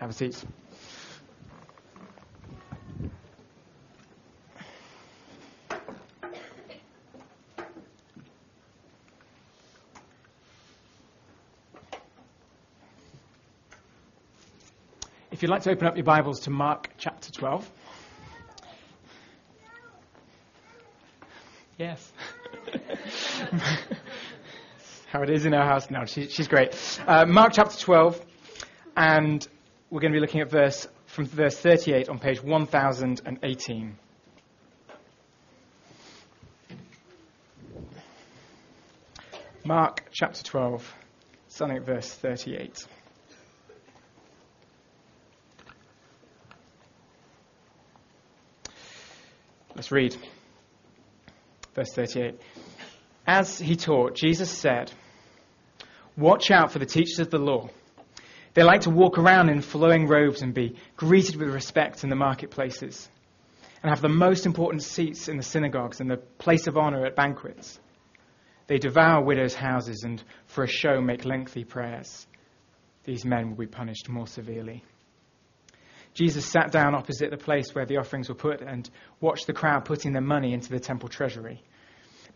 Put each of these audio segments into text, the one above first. Have a seat. If you'd like to open up your Bibles to Mark chapter 12. Yes. How it is in our house. No, she's great. Mark chapter 12, and we're going to be looking at verse 38 on page 1018. Mark chapter 12, starting at verse 38. Let's read. Verse 38. As he taught, Jesus said, "Watch out for the teachers of the law. They like to walk around in flowing robes and be greeted with respect in the marketplaces, and have the most important seats in the synagogues and the place of honor at banquets. They devour widows' houses and for a show make lengthy prayers. These men will be punished more severely." Jesus sat down opposite the place where the offerings were put and watched the crowd putting their money into the temple treasury.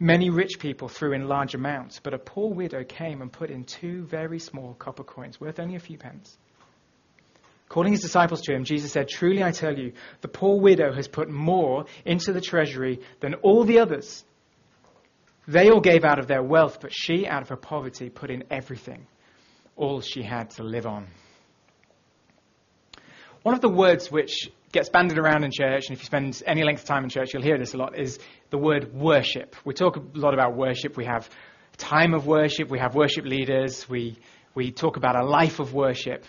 Many rich people threw in large amounts, but a poor widow came and put in 2 very small copper coins, worth only a few pence. Calling his disciples to him, Jesus said, "Truly I tell you, the poor widow has put more into the treasury than all the others. They all gave out of their wealth, but she, out of her poverty, put in everything, all she had to live on." One of the words which gets banded around in church, and if you spend any length of time in church, you'll hear this a lot, is the word worship. We talk a lot about worship. We have time of worship. We have worship leaders. We talk about a life of worship.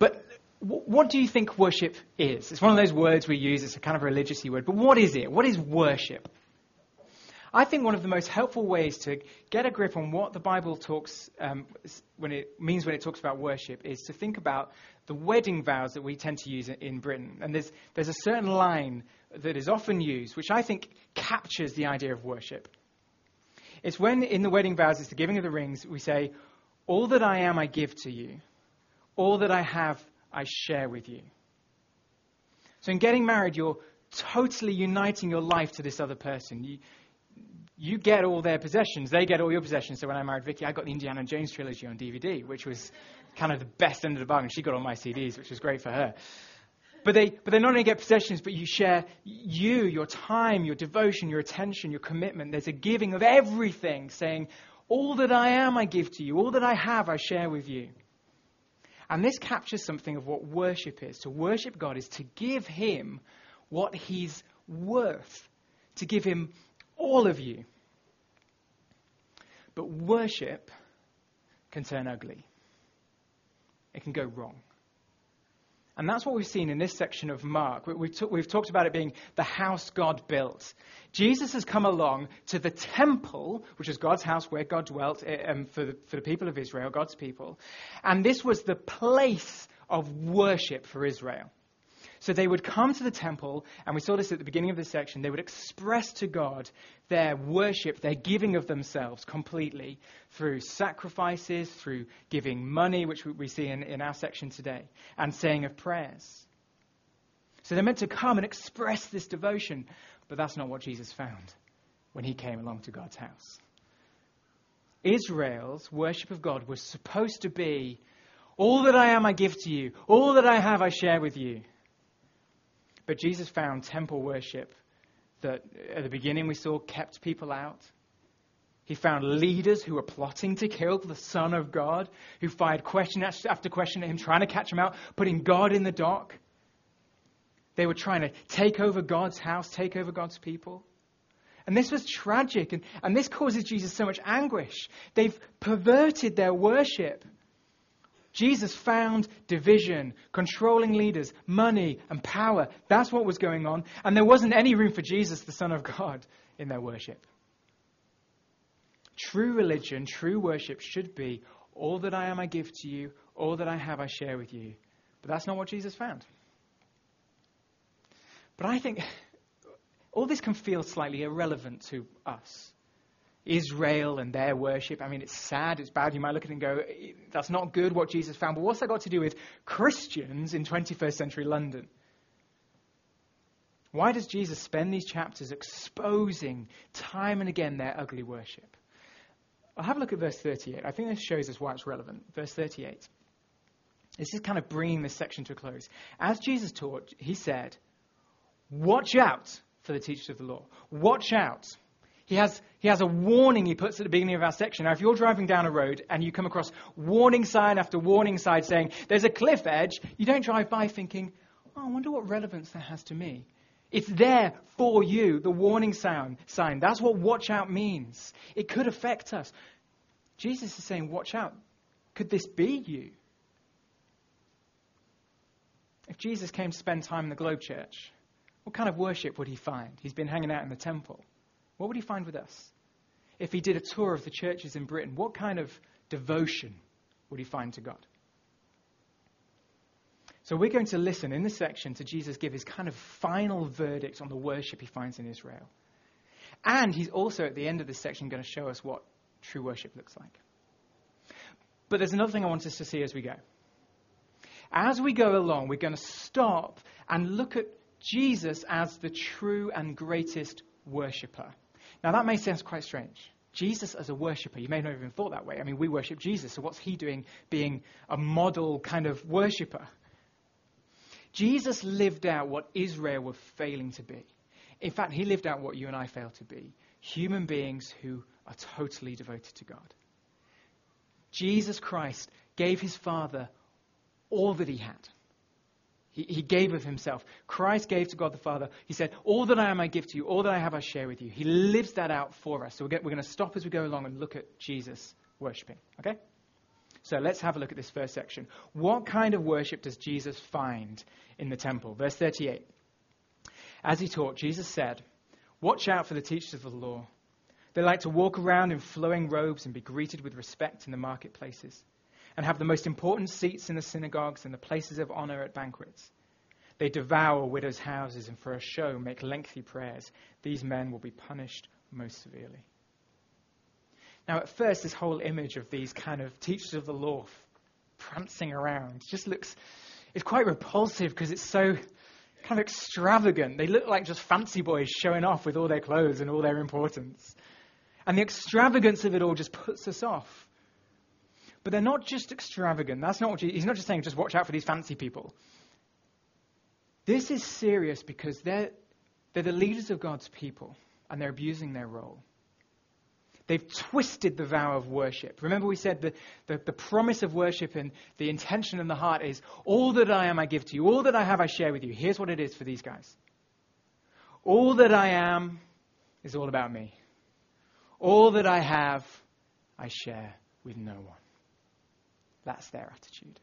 But what do you think worship is? It's one of those words we use. It's a kind of religious-y word. But what is it? What is worship? I think one of the most helpful ways to get a grip on what the Bible talks when it talks about worship is to think about the wedding vows that we tend to use in Britain. And there's a certain line that is often used, which I think captures the idea of worship. It's when in the wedding vows, it's the giving of the rings, we say, "All that I am, I give to you. All that I have, I share with you." So in getting married, you're totally uniting your life to this other person. You get all their possessions. They get all your possessions. So when I married Vicky, I got the Indiana Jones trilogy on DVD, which was kind of the best end of the bargain. She got all my CDs, which was great for her. But they not only get possessions, but you share your time, your devotion, your attention, your commitment. There's a giving of everything, saying, "All that I am, I give to you. All that I have, I share with you." And this captures something of what worship is. To worship God is to give him what he's worth, to give him all of you. But worship can turn ugly. It can go wrong. And that's what we've seen in this section of Mark. We've talked about it being the house God built. Jesus has come along to the temple, which is God's house where God dwelt for the people of Israel, God's people. And this was the place of worship for Israel. So they would come to the temple, and we saw this at the beginning of this section. They would express to God their worship, their giving of themselves completely through sacrifices, through giving money, which we see in our section today, and saying of prayers. So they're meant to come and express this devotion, but that's not what Jesus found when he came along to God's house. Israel's worship of God was supposed to be, "All that I am, I give to you. All that I have, I share with you." But Jesus found temple worship that at the beginning we saw kept people out. He found leaders who were plotting to kill the Son of God, who fired question after question at him, trying to catch him out, putting God in the dock. They were trying to take over God's house, take over God's people. And this was tragic, and this causes Jesus so much anguish. They've perverted their worship. Jesus found division, controlling leaders, money and power. That's what was going on. And there wasn't any room for Jesus, the Son of God, in their worship. True religion, true worship should be, "All that I am, I give to you. All that I have, I share with you." But that's not what Jesus found. But I think all this can feel slightly irrelevant to us. Israel and their worship. I mean, it's sad, it's bad. You might look at it and go, that's not good what Jesus found. But what's that got to do with Christians in 21st century London? Why does Jesus spend these chapters exposing time and again their ugly worship? I'll have a look at verse 38. I think this shows us why it's relevant. Verse 38. This is kind of bringing this section to a close. As Jesus taught, he said, watch out for the teachers of the law. Watch out. He has a warning he puts at the beginning of our section. Now, if you're driving down a road and you come across warning sign after warning sign saying there's a cliff edge, you don't drive by thinking, oh, I wonder what relevance that has to me. It's there for you, the warning sign. That's what watch out means. It could affect us. Jesus is saying, watch out. Could this be you? If Jesus came to spend time in the Globe Church, what kind of worship would he find? He's been hanging out in the temple. What would he find with us? If he did a tour of the churches in Britain, what kind of devotion would he find to God? So we're going to listen in this section to Jesus give his kind of final verdict on the worship he finds in Israel. And he's also at the end of this section going to show us what true worship looks like. But there's another thing I want us to see as we go. As we go along, we're going to stop and look at Jesus as the true and greatest worshipper. Now, that may sound quite strange. Jesus as a worshipper. You may not even thought that way. I mean, we worship Jesus. So what's he doing being a model kind of worshipper? Jesus lived out what Israel were failing to be. In fact, he lived out what you and I fail to be. Human beings who are totally devoted to God. Jesus Christ gave his Father all that he had. He gave of himself. Christ gave to God the Father. He said, all that I am I give to you. All that I have I share with you. He lives that out for us. So we're going to stop as we go along and look at Jesus worshipping. Okay? So let's have a look at this first section. What kind of worship does Jesus find in the temple? Verse 38. As he taught, Jesus said, watch out for the teachers of the law. They like to walk around in flowing robes and be greeted with respect in the marketplaces, and have the most important seats in the synagogues and the places of honor at banquets. They devour widows' houses and for a show make lengthy prayers. These men will be punished most severely. Now at first this whole image of these kind of teachers of the law prancing around just looks, it's quite repulsive because it's so kind of extravagant. They look like just fancy boys showing off with all their clothes and all their importance. And the extravagance of it all just puts us off. But they're not just extravagant. That's not what he's not just saying, just watch out for these fancy people. This is serious because they're the leaders of God's people and they're abusing their role. They've twisted the vow of worship. Remember we said that the promise of worship and the intention in the heart is all that I am I give to you. All that I have I share with you. Here's what it is for these guys. All that I am is all about me. All that I have I share with no one. That's their attitude.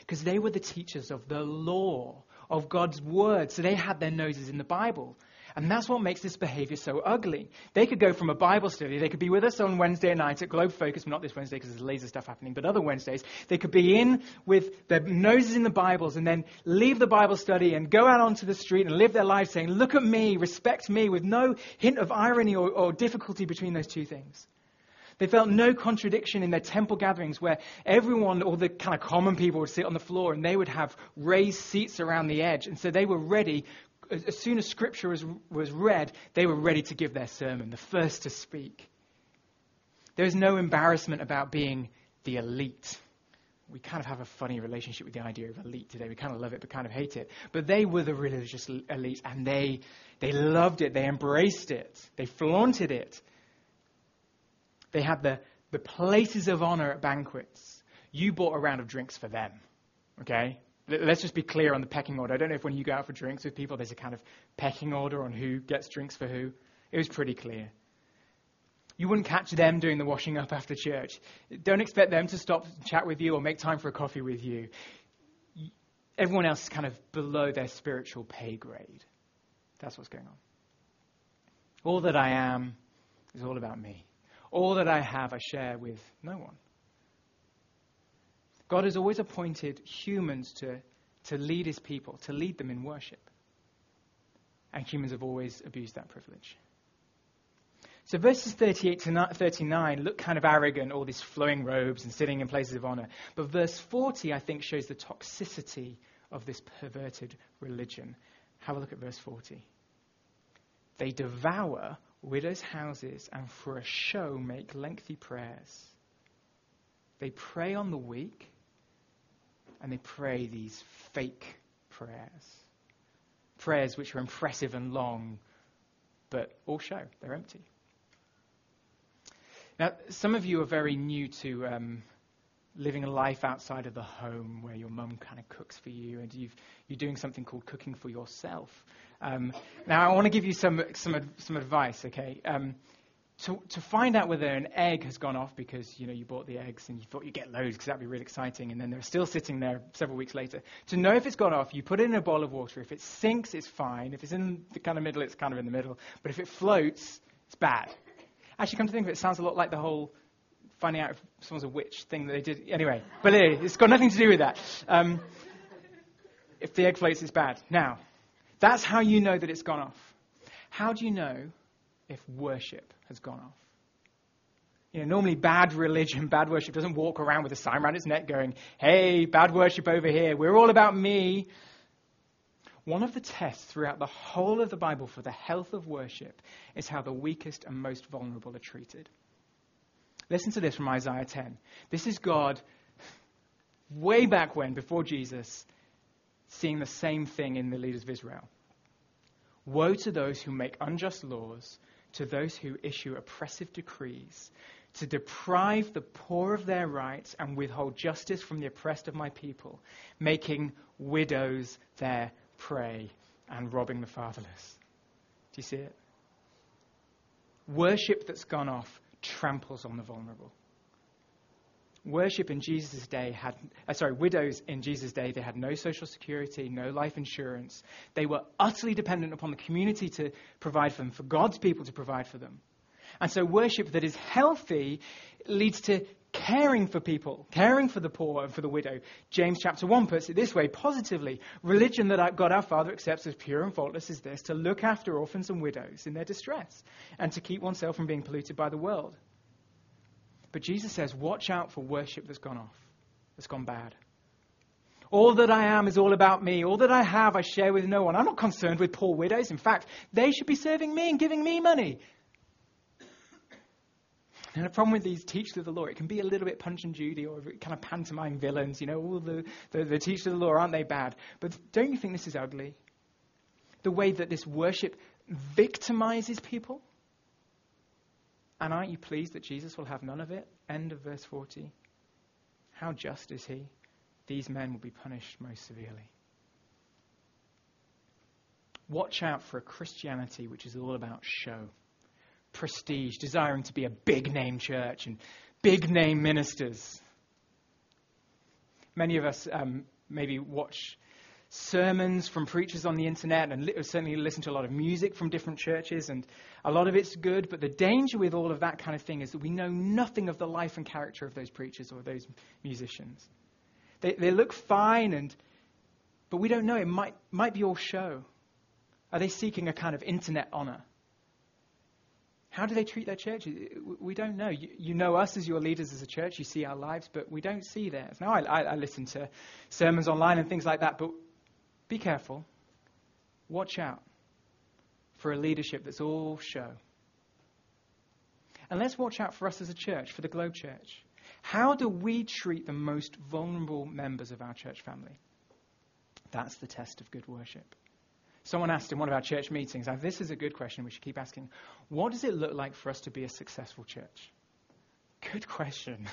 Because they were the teachers of the law, of God's word. So they had their noses in the Bible. And that's what makes this behavior so ugly. They could go from a Bible study. They could be with us on Wednesday night at Globe Focus. Not this Wednesday because there's laser stuff happening, but other Wednesdays. They could be in with their noses in the Bibles and then leave the Bible study and go out onto the street and live their lives saying, look at me, respect me, with no hint of irony or difficulty between those two things. They felt no contradiction in their temple gatherings where everyone, all the kind of common people, would sit on the floor and they would have raised seats around the edge. And so they were ready, as soon as scripture was read, they were ready to give their sermon, the first to speak. There is no embarrassment about being the elite. We kind of have a funny relationship with the idea of elite today. We kind of love it but kind of hate it. But they were the religious elite and they loved it. They embraced it. They flaunted it. They had the places of honor at banquets. You bought a round of drinks for them, okay? Let's just be clear on the pecking order. I don't know if when you go out for drinks with people, there's a kind of pecking order on who gets drinks for who. It was pretty clear. You wouldn't catch them doing the washing up after church. Don't expect them to stop and chat with you or make time for a coffee with you. Everyone else is kind of below their spiritual pay grade. That's what's going on. All that I am is all about me. All that I have, I share with no one. God has always appointed humans to lead his people, to lead them in worship. And humans have always abused that privilege. So verses 38 to 39 look kind of arrogant, all these flowing robes and sitting in places of honor. But verse 40, I think, shows the toxicity of this perverted religion. Have a look at verse 40. They devour widows' houses and for a show make lengthy prayers. They prey on the weak and they pray these fake prayers. Prayers which are impressive and long, but all show, they're empty. Now, some of you are very new to living a life outside of the home where your mum kind of cooks for you and you're doing something called cooking for yourself. Now, I want to give you some advice, okay? To find out whether an egg has gone off because, you bought the eggs and you thought you'd get loads because that'd be really exciting and then they're still sitting there several weeks later. To know if it's gone off, you put it in a bowl of water. If it sinks, it's fine. If it's in the kind of middle, it's kind of in the middle. But if it floats, it's bad. Actually, come to think of it, it sounds a lot like the whole finding out if someone's a witch thing that they did. Anyway, but it's got nothing to do with that. If the egg floats, it's bad. Now, that's how you know that it's gone off. How do you know if worship has gone off? Normally bad religion, bad worship doesn't walk around with a sign around its neck going, hey, bad worship over here. We're all about me. One of the tests throughout the whole of the Bible for the health of worship is how the weakest and most vulnerable are treated. Listen to this from Isaiah 10. This is God way back when, before Jesus, seeing the same thing in the leaders of Israel. Woe to those who make unjust laws, to those who issue oppressive decrees, to deprive the poor of their rights and withhold justice from the oppressed of my people, making widows their prey and robbing the fatherless. Do you see it? Worship that's gone off tramples on the vulnerable. Worship in Jesus' day widows in Jesus' day, they had no social security, no life insurance. They were utterly dependent upon the community to provide for them, for God's people to provide for them. And so worship that is healthy leads to caring for people, caring for the poor and for the widow. James chapter 1 puts it this way, positively, religion that God our Father accepts as pure and faultless is this, to look after orphans and widows in their distress and to keep oneself from being polluted by the world. But Jesus says, watch out for worship that's gone off, that's gone bad. All that I am is all about me. All that I have, I share with no one. I'm not concerned with poor widows. In fact, they should be serving me and giving me money. And the problem with these teachers of the law, it can be a little bit Punch and Judy or kind of pantomime villains. All the teachers of the law, aren't they bad? But don't you think this is ugly? The way that this worship victimizes people? And aren't you pleased that Jesus will have none of it? End of verse 40. How just is he? These men will be punished most severely. Watch out for a Christianity which is all about show, prestige, desiring to be a big name church and big name ministers. Many of us maybe watch sermons from preachers on the internet and certainly listen to a lot of music from different churches, and a lot of it's good, but the danger with all of that kind of thing is that we know nothing of the life and character of those preachers or those musicians. They look fine, but we don't know. It might be all show. Are they seeking a kind of internet honor? How do they treat their churches? We don't know. You know us as your leaders as a church. You see our lives, but we don't see theirs. Now I listen to sermons online and things like that, but be careful. Watch out for a leadership that's all show. And let's watch out for us as a church, for the Globe Church. How do we treat the most vulnerable members of our church family? That's the test of good worship. Someone asked in one of our church meetings, and this is a good question we should keep asking, what does it look like for us to be a successful church? Good question.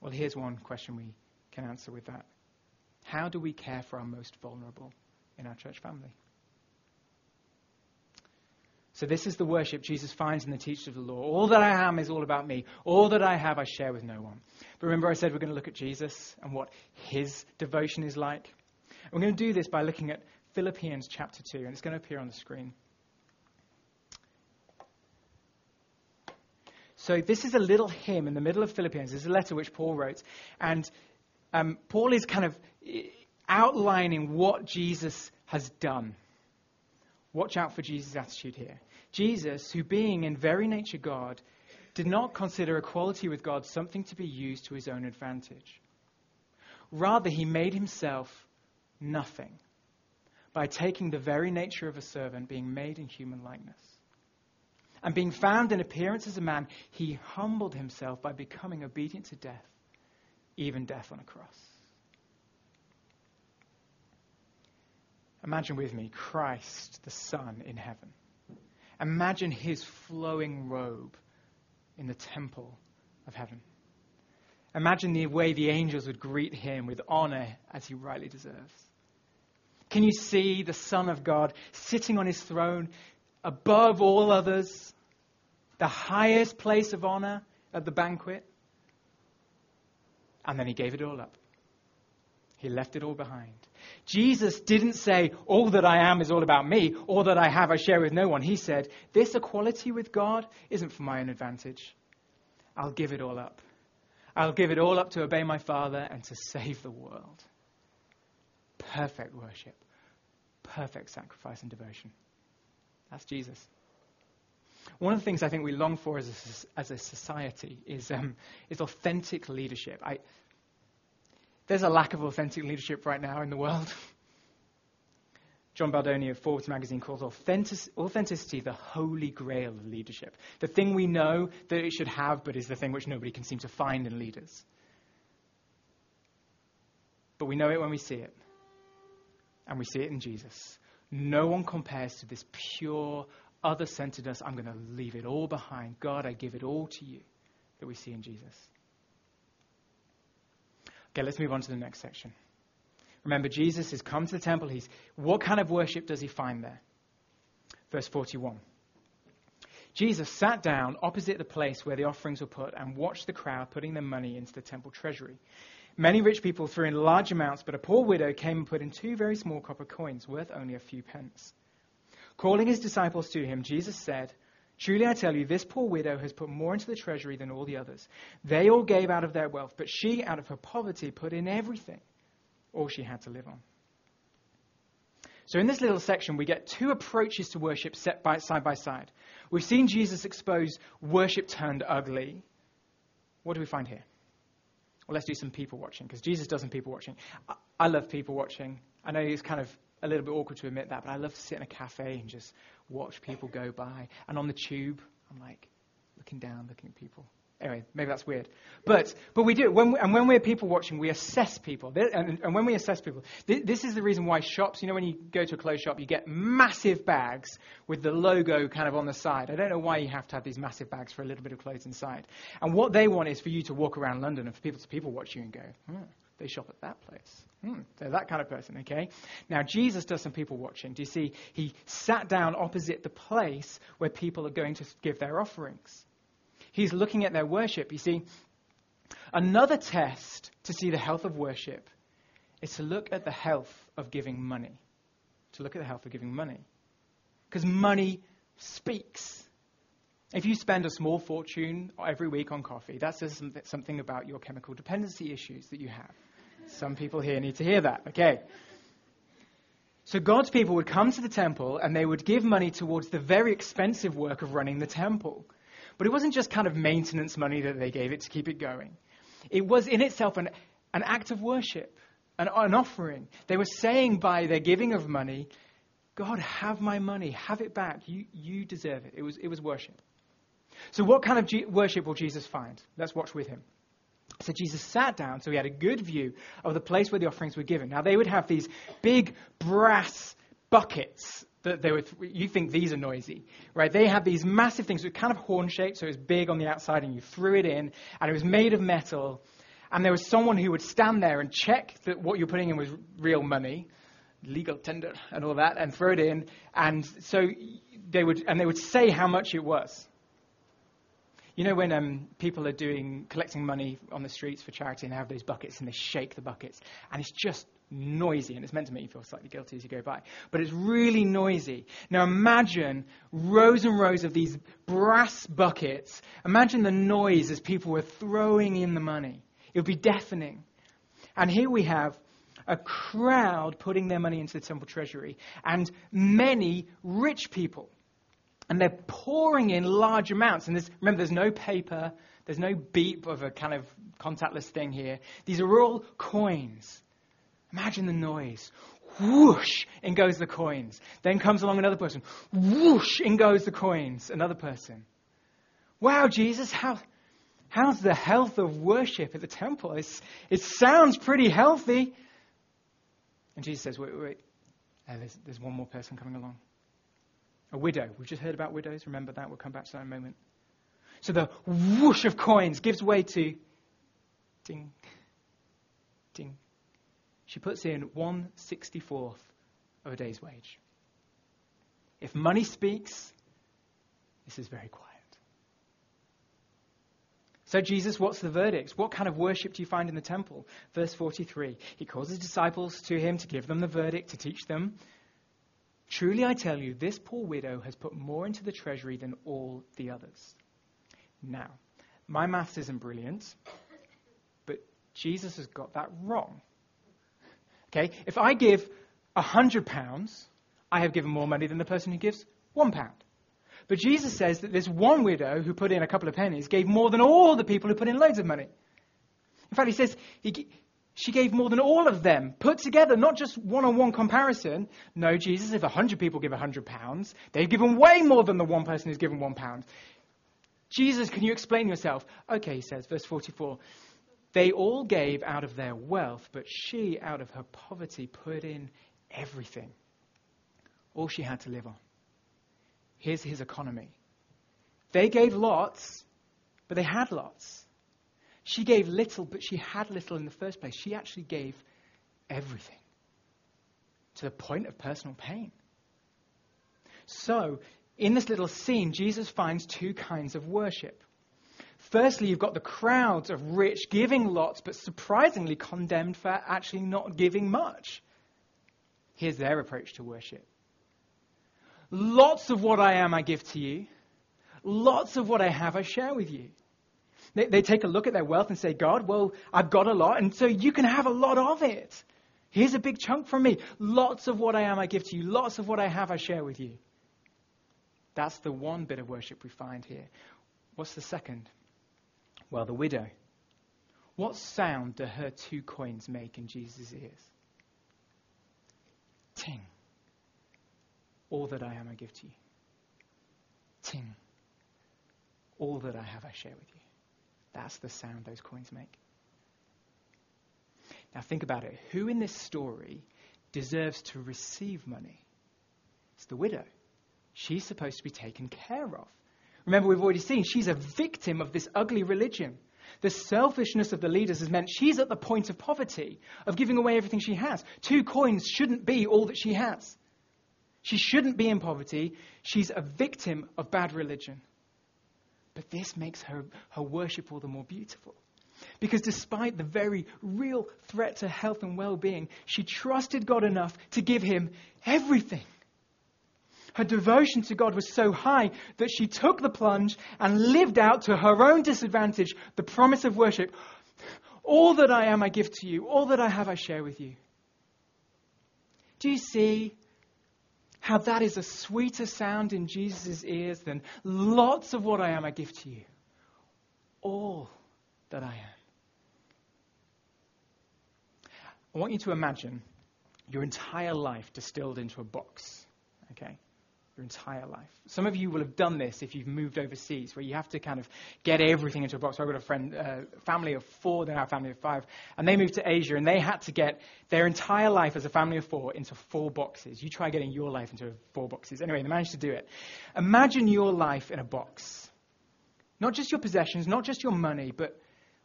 Well, here's one question we can answer with that. How do we care for our most vulnerable in our church family? So this is the worship Jesus finds in the teachers of the law. All that I am is all about me. All that I have, I share with no one. But remember I said we're going to look at Jesus and what his devotion is like. And we're going to do this by looking at Philippians chapter 2, and it's going to appear on the screen. So this is a little hymn in the middle of Philippians. It's a letter which Paul wrote, and Paul is kind of outlining what Jesus has done. Watch out for Jesus' attitude here. Jesus, who being in very nature God, did not consider equality with God something to be used to his own advantage. Rather, he made himself nothing by taking the very nature of a servant, being made in human likeness. And being found in appearance as a man, he humbled himself by becoming obedient to death, even death on a cross. Imagine with me Christ, the Son in heaven. Imagine his flowing robe in the temple of heaven. Imagine the way the angels would greet him with honor as he rightly deserves. Can you see the Son of God sitting on his throne above all others, the highest place of honor at the banquet? And then he gave it all up. He left it all behind. Jesus didn't say, all that I am is all about me. All that I have I share with no one. He said, this equality with God isn't for my own advantage. I'll give it all up. I'll give it all up to obey my Father and to save the world. Perfect worship. Perfect sacrifice and devotion. That's Jesus. One of the things I think we long for as a society is authentic leadership. There's a lack of authentic leadership right now in the world. John Baldoni of Forbes magazine calls authenticity the holy grail of leadership. The thing we know that it should have, but is the thing which nobody can seem to find in leaders. But we know it when we see it. And we see it in Jesus. No one compares to this pure, other-centeredness. I'm going to leave it all behind. God, I give it all to you, that we see in Jesus. Okay, let's move on to the next section. Remember, Jesus has come to the temple. What kind of worship does he find there? Verse 41. Jesus sat down opposite the place where the offerings were put and watched the crowd putting their money into the temple treasury. Many rich people threw in large amounts, but a poor widow came and put in 2 very small copper coins worth only a few pence. Calling his disciples to him, Jesus said, "Truly I tell you, this poor widow has put more into the treasury than all the others. They all gave out of their wealth, but she, out of her poverty, put in everything, all she had to live on." So in this little section, we get 2 approaches to worship set side by side. We've seen Jesus expose worship turned ugly. What do we find here? Well, let's do some people watching, because Jesus does some people watching. I love people watching. I know it's kind of a little bit awkward to admit that, but I love to sit in a cafe and just watch people go by. And on the tube, I'm like looking down, looking at people. Anyway, maybe that's weird. But we do. When we're people watching, we assess people. And when we assess people, this is the reason why shops, when you go to a clothes shop, you get massive bags with the logo kind of on the side. I don't know why you have to have these massive bags for a little bit of clothes inside. And what they want is for you to walk around London and for people to people watch you and go, they shop at that place. They're that kind of person, okay? Now, Jesus does some people watching. Do you see? He sat down opposite the place where people are going to give their offerings. He's looking at their worship. You see, another test to see the health of worship is to look at the health of giving money. To look at the health of giving money. Because money speaks. If you spend a small fortune every week on coffee, that says something about your chemical dependency issues that you have. Some people here need to hear that. Okay. So God's people would come to the temple and they would give money towards the very expensive work of running the temple. But it wasn't just kind of maintenance money that they gave it to keep it going. It was in itself an act of worship, an offering. They were saying by their giving of money, God, have my money, have it back. You deserve it. It was worship. So what kind of worship will Jesus find? Let's watch with him. So Jesus sat down, so he had a good view of the place where the offerings were given. Now, they would have these big brass buckets that they would, you think these are noisy, right? They had these massive things that were kind of horn-shaped, so it was big on the outside, and you threw it in, and it was made of metal. And there was someone who would stand there and check that what you're putting in was real money, legal tender and all that, and throw it in. And so they would say how much it was. You know when people are collecting money on the streets for charity and they have those buckets and they shake the buckets and it's just noisy and it's meant to make you feel slightly guilty as you go by. But it's really noisy. Now imagine rows and rows of these brass buckets. Imagine the noise as people were throwing in the money. It would be deafening. And here we have a crowd putting their money into the temple treasury and many rich people. And they're pouring in large amounts. And this, remember, there's no paper. There's no beep of a kind of contactless thing here. These are all coins. Imagine the noise. Whoosh, in goes the coins. Then comes along another person. Whoosh, in goes the coins. Another person. Wow, Jesus, how's the health of worship at the temple? It sounds pretty healthy. And Jesus says, wait. There's one more person coming along. A widow. We've just heard about widows. Remember that. We'll come back to that in a moment. So the whoosh of coins gives way to ding, ding. She puts in 1/64 of a day's wage. If money speaks, this is very quiet. So Jesus, what's the verdict? What kind of worship do you find in the temple? Verse 43, he calls his disciples to him to give them the verdict, to teach them. Truly I tell you, this poor widow has put more into the treasury than all the others. Now, my maths isn't brilliant, but Jesus has got that wrong. Okay, if I give £100, I have given more money than the person who gives £1. But Jesus says that this one widow who put in a couple of pennies gave more than all the people who put in loads of money. In fact, he says she gave more than all of them put together, not just one-on-one comparison. No, Jesus, if 100 people give £100, they've given way more than the one person who's given £1. Jesus, can you explain yourself? Okay, he says, verse 44, they all gave out of their wealth, but she, out of her poverty, put in everything, all she had to live on. Here's his economy. They gave lots, but they had lots. She gave little, but she had little in the first place. She actually gave everything to the point of personal pain. So, in this little scene, Jesus finds two kinds of worship. Firstly, you've got the crowds of rich giving lots, but surprisingly condemned for actually not giving much. Here's their approach to worship. Lots of what I am, I give to you. Lots of what I have, I share with you. They take a look at their wealth and say, God, well, I've got a lot, and so you can have a lot of it. Here's a big chunk from me. Lots of what I am, I give to you. Lots of what I have, I share with you. That's the one bit of worship we find here. What's the second? Well, the widow. What sound do her two coins make in Jesus' ears? Ting. All that I am, I give to you. Ting. All that I have, I share with you. That's the sound those coins make. Now think about it. Who in this story deserves to receive money? It's the widow. She's supposed to be taken care of. Remember, we've already seen she's a victim of this ugly religion. The selfishness of the leaders has meant she's at the point of poverty, of giving away everything she has. Two coins shouldn't be all that she has. She shouldn't be in poverty. She's a victim of bad religion. But this makes her worship all the more beautiful. Because despite the very real threat to health and well-being, she trusted God enough to give him everything. Her devotion to God was so high that she took the plunge and lived out to her own disadvantage the promise of worship. All that I am, I give to you. All that I have, I share with you. Do you see how that is a sweeter sound in Jesus' ears than lots of what I am, I give to you? All that I am. I want you to imagine your entire life distilled into a box. Okay? Your entire life. Some of you will have done this if you've moved overseas, where you have to kind of get everything into a box. So I've got a friend, family of four, they're now a family of five, and they moved to Asia, and they had to get their entire life as a family of four into 4 boxes. You try getting your life into 4 boxes. Anyway, they managed to do it. Imagine your life in a box. Not just your possessions, not just your money, but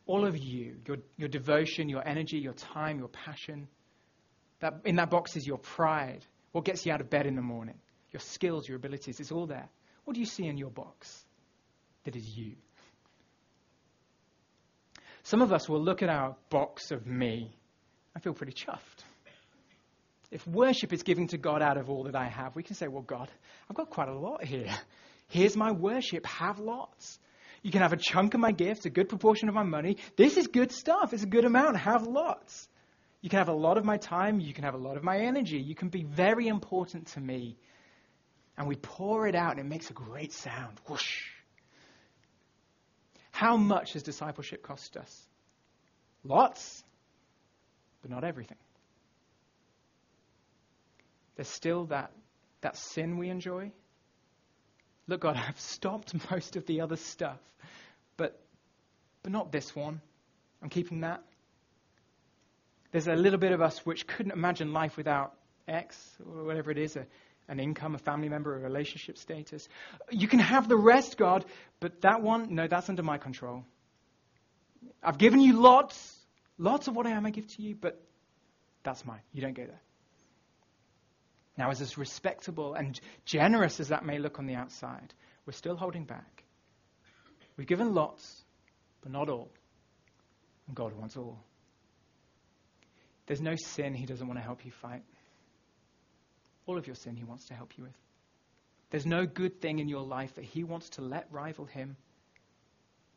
all of you, your devotion, your energy, your time, your passion. That in that box is your pride. What gets you out of bed in the morning? Your skills, your abilities, it's all there. What do you see in your box that is you? Some of us will look at our box of me. I feel pretty chuffed. If worship is giving to God out of all that I have, we can say, well, God, I've got quite a lot here. Here's my worship. Have lots. You can have a chunk of my gifts, a good proportion of my money. This is good stuff. It's a good amount. Have lots. You can have a lot of my time. You can have a lot of my energy. You can be very important to me. and we pour it out and it makes a great sound. Whoosh. How much has discipleship cost us? Lots, but not everything. There's still that sin we enjoy. Look, God, I've stopped most of the other stuff, but not this one. I'm keeping that. There's a little bit of us which couldn't imagine life without X or whatever it is, an income, a family member, a relationship status. You can have the rest, God, but that one, no, that's under my control. I've given you lots of what I am I give to you, but that's mine. You don't go there. Now, as respectable and generous as that may look on the outside, we're still holding back. We've given lots, but not all. And God wants all. There's no sin he doesn't want to help you fight. All of your sin he wants to help you with. There's no good thing in your life that he wants to let rival him.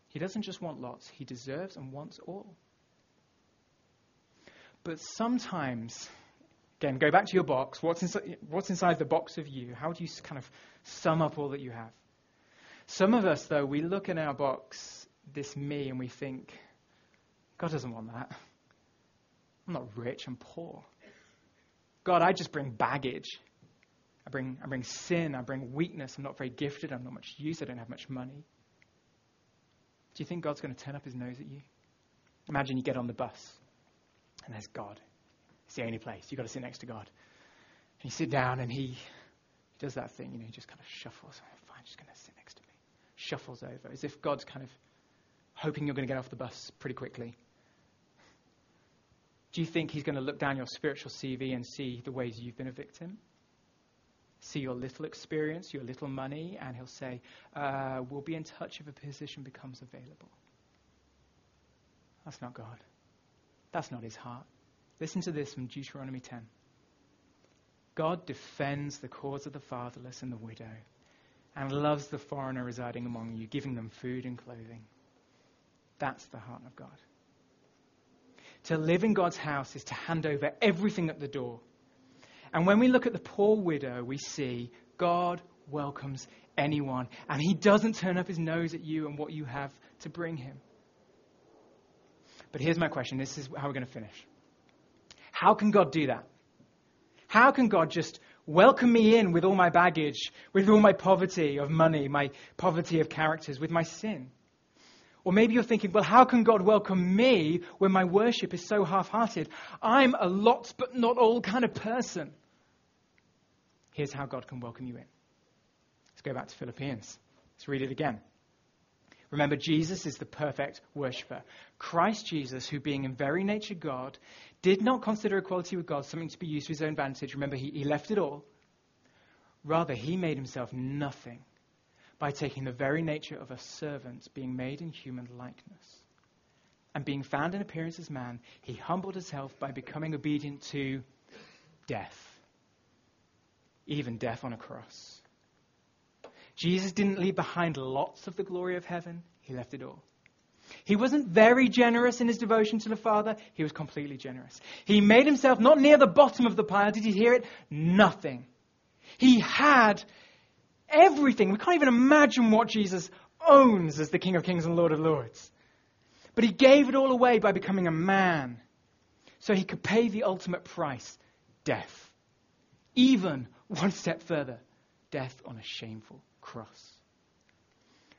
He doesn't just want lots. He deserves and wants all. But sometimes, again, go back to your box. What's inside the box of you? How do you kind of sum up all that you have? Some of us, though, we look in our box, this me, and we think, God doesn't want that. I'm not rich, I'm poor. God, I just bring baggage. I bring sin, I bring weakness. I'm not very gifted, I'm not much use, I don't have much money. Do you think God's going to turn up his nose at you? Imagine you get on the bus and there's God. It's the only place. You've got to sit next to God. And you sit down and he does that thing, he just kind of shuffles. Oh, fine, just going to sit next to me. Shuffles over as if God's kind of hoping you're going to get off the bus pretty quickly. Do you think he's going to look down your spiritual CV and see the ways you've been a victim? See your little experience, your little money, and he'll say, we'll be in touch if a position becomes available. That's not God. That's not his heart. Listen to this from Deuteronomy 10. God defends the cause of the fatherless and the widow and loves the foreigner residing among you, giving them food and clothing. That's the heart of God. To live in God's house is to hand over everything at the door. And when we look at the poor widow, we see God welcomes anyone. And he doesn't turn up his nose at you and what you have to bring him. But here's my question. This is how we're going to finish. How can God do that? How can God just welcome me in with all my baggage, with all my poverty of money, my poverty of characters, with my sin? Or maybe you're thinking, well, how can God welcome me when my worship is so half-hearted? I'm a lots but not all kind of person. Here's how God can welcome you in. Let's go back to Philippians. Let's read it again. Remember, Jesus is the perfect worshiper. Christ Jesus, who being in very nature God, did not consider equality with God something to be used for his own advantage. Remember, he left it all. Rather, he made himself nothing, by taking the very nature of a servant, being made in human likeness. And being found in appearance as man, he humbled himself by becoming obedient to death. Even death on a cross. Jesus didn't leave behind lots of the glory of heaven. He left it all. He wasn't very generous in his devotion to the Father. He was completely generous. He made himself not near the bottom of the pile. Did you hear it? Nothing. He had everything. We can't even imagine what Jesus owns as the King of Kings and Lord of Lords. But he gave it all away by becoming a man. So he could pay the ultimate price, death. Even one step further, death on a shameful cross.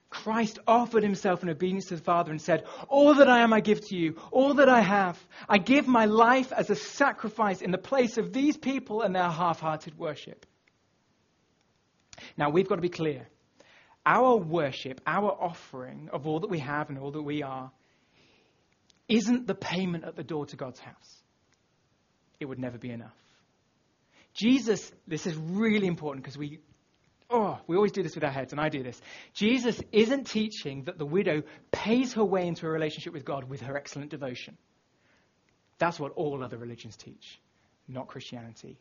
Christ offered himself in obedience to the Father and said, all that I am I give to you, all that I have. I give my life as a sacrifice in the place of these people and their half-hearted worship. Now, we've got to be clear. Our worship, our offering of all that we have and all that we are, isn't the payment at the door to God's house. It would never be enough. Jesus, this is really important because we always do this with our heads, and I do this. Jesus isn't teaching that the widow pays her way into a relationship with God with her excellent devotion. That's what all other religions teach, not Christianity.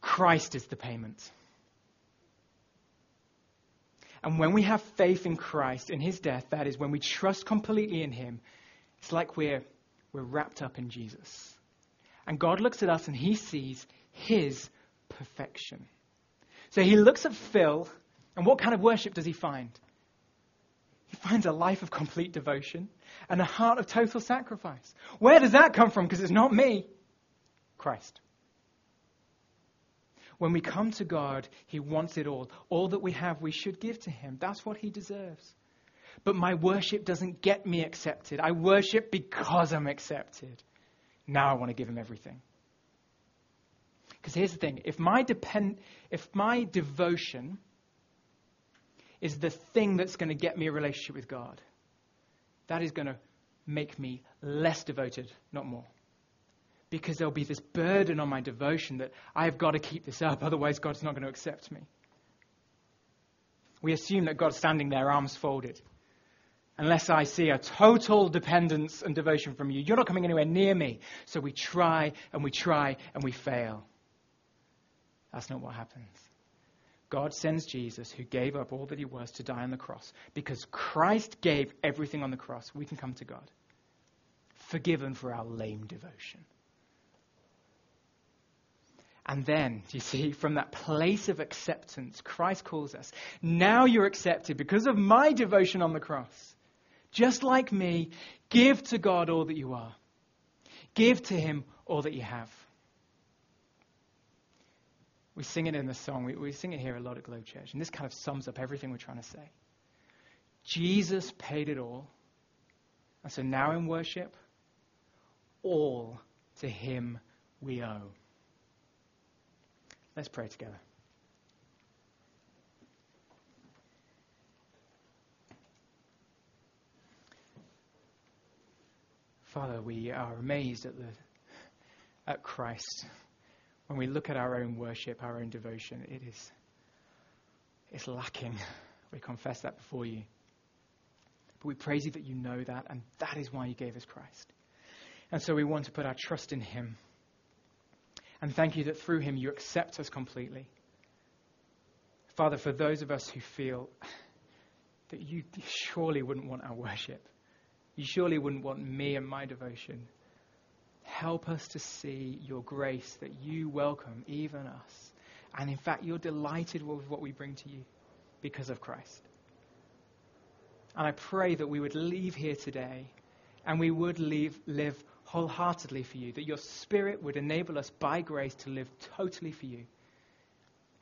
Christ is the payment. And when we have faith in Christ, in his death, that is, when we trust completely in him, it's like we're wrapped up in Jesus. And God looks at us and he sees his perfection. So he looks at Phil, and what kind of worship does he find? He finds a life of complete devotion and a heart of total sacrifice. Where does that come from? Because it's not me. Christ. When we come to God, he wants it all. All that we have, we should give to him. That's what he deserves. But my worship doesn't get me accepted. I worship because I'm accepted. Now I want to give him everything. Because here's the thing. If my devotion is the thing that's going to get me a relationship with God, that is going to make me less devoted, not more. Because there'll be this burden on my devotion that I've got to keep this up, otherwise God's not going to accept me. We assume that God's standing there, arms folded. Unless I see a total dependence and devotion from you, you're not coming anywhere near me. So we try and we try and we fail. That's not what happens. God sends Jesus, who gave up all that he was to die on the cross. Because Christ gave everything on the cross, we can come to God, forgiven for our lame devotion. And then, you see, from that place of acceptance, Christ calls us. Now you're accepted because of my devotion on the cross. Just like me, give to God all that you are. Give to him all that you have. We sing it in the song. We sing it here a lot at Globe Church. And this kind of sums up everything we're trying to say. Jesus paid it all. And so now in worship, all to him we owe. Let's pray together. Father, we are amazed at Christ. When we look at our own worship, our own devotion, it's lacking. We confess that before you. But we praise you that you know that, and that is why you gave us Christ. And so we want to put our trust in him. And thank you that through him you accept us completely. Father, for those of us who feel that you surely wouldn't want our worship, you surely wouldn't want me and my devotion, help us to see your grace that you welcome even us. And in fact, you're delighted with what we bring to you because of Christ. And I pray that we would leave here today and we would live wholeheartedly for you, that your spirit would enable us by grace to live totally for you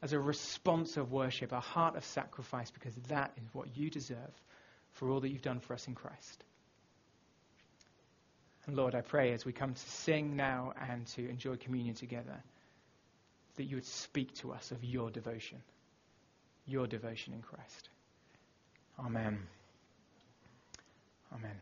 as a response of worship, a heart of sacrifice, because that is what you deserve for all that you've done for us in Christ. And Lord, I pray as we come to sing now and to enjoy communion together, that you would speak to us of your devotion in Christ. Amen. Amen.